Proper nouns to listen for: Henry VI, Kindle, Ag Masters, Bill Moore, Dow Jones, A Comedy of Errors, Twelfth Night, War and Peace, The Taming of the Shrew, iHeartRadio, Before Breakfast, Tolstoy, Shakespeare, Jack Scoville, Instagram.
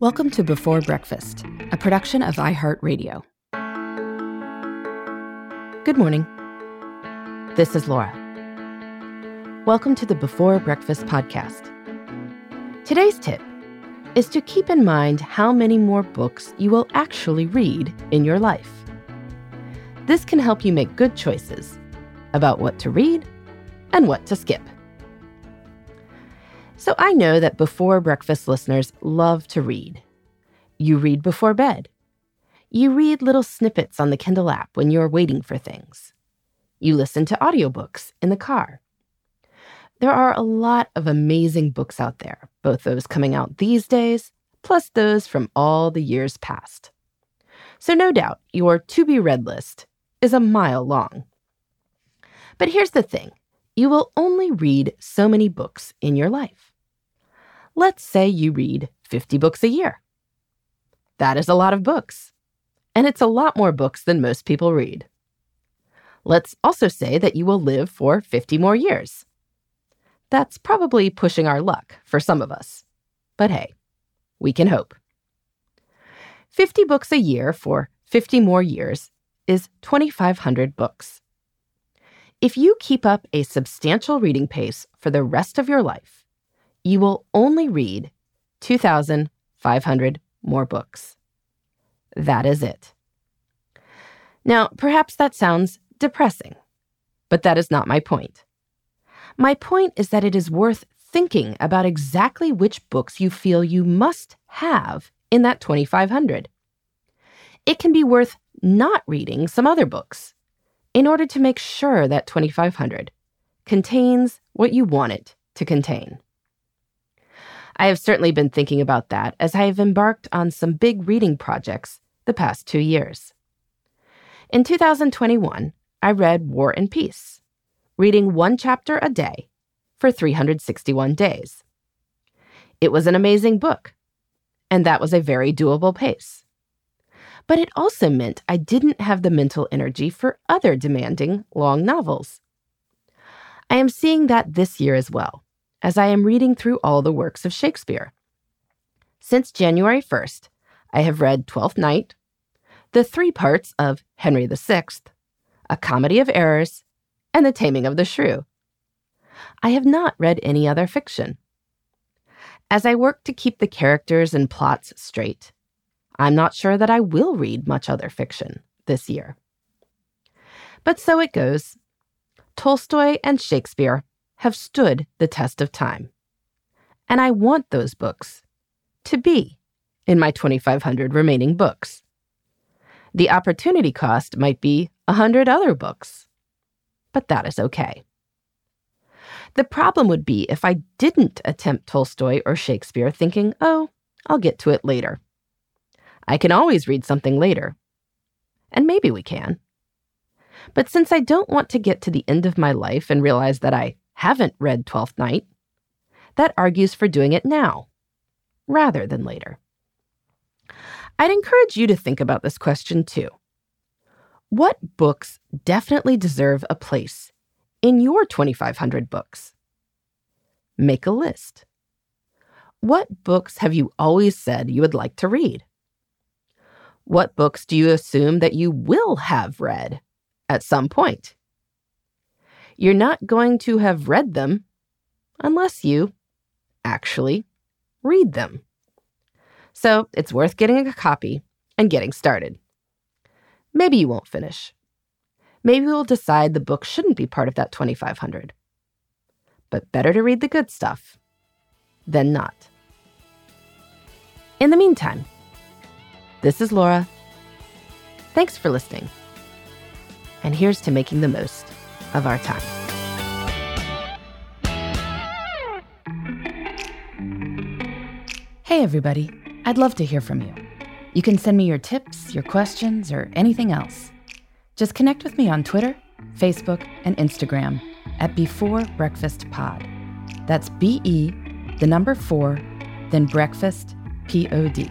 Welcome to Before Breakfast, a production of iHeartRadio. Good morning. This is Laura. Welcome to the Before Breakfast podcast. Today's tip is to keep in mind how many more books you will actually read in your life. This can help you make good choices about what to read and what to skip. So I know that Before Breakfast listeners love to read. You read before bed. You read little snippets on the Kindle app when you're waiting for things. You listen to audiobooks in the car. There are a lot of amazing books out there, both those coming out these days, plus those from all the years past. So no doubt, your to-be-read list is a mile long. But here's the thing. You will only read so many books in your life. Let's say you read 50 books a year. That is a lot of books, and it's a lot more books than most people read. Let's also say that you will live for 50 more years. That's probably pushing our luck for some of us, but hey, we can hope. 50 books a year for 50 more years is 2,500 books. If you keep up a substantial reading pace for the rest of your life, you will only read 2,500 more books. That is it. Now, perhaps that sounds depressing, but that is not my point. My point is that it is worth thinking about exactly which books you feel you must have in that 2,500. It can be worth not reading some other books in order to make sure that 2,500 contains what you want it to contain. I have certainly been thinking about that as I have embarked on some big reading projects the past 2 years. In 2021, I read War and Peace, reading one chapter a day for 361 days. It was an amazing book, and that was a very doable pace. But it also meant I didn't have the mental energy for other demanding long novels. I am seeing that this year as well, as I am reading through all the works of Shakespeare. Since January 1st, I have read Twelfth Night, the three parts of Henry VI, A Comedy of Errors, and The Taming of the Shrew. I have not read any other fiction. As I work to keep the characters and plots straight, I'm not sure that I will read much other fiction this year. But so it goes. Tolstoy and Shakespeare have stood the test of time. And I want those books to be in my 2,500 remaining books. The opportunity cost might be 100 other books, but that is okay. The problem would be if I didn't attempt Tolstoy or Shakespeare thinking, oh, I'll get to it later. I can always read something later, and maybe we can. But since I don't want to get to the end of my life and realize that I haven't read Twelfth Night, that argues for doing it now, rather than later. I'd encourage you to think about this question too. What books definitely deserve a place in your 2,500 books? Make a list. What books have you always said you would like to read? What books do you assume that you will have read at some point? You're not going to have read them unless you actually read them. So it's worth getting a copy and getting started. Maybe you won't finish. Maybe we'll decide the book shouldn't be part of that 2,500. But better to read the good stuff than not. In the meantime, this is Laura. Thanks for listening. And here's to making the most of our time. Hey everybody, I'd love to hear from you. You can send me your tips, your questions, or anything else. Just connect with me on Twitter, Facebook, and Instagram at Before Breakfast Pod. That's BE, the number 4, then breakfast, POD.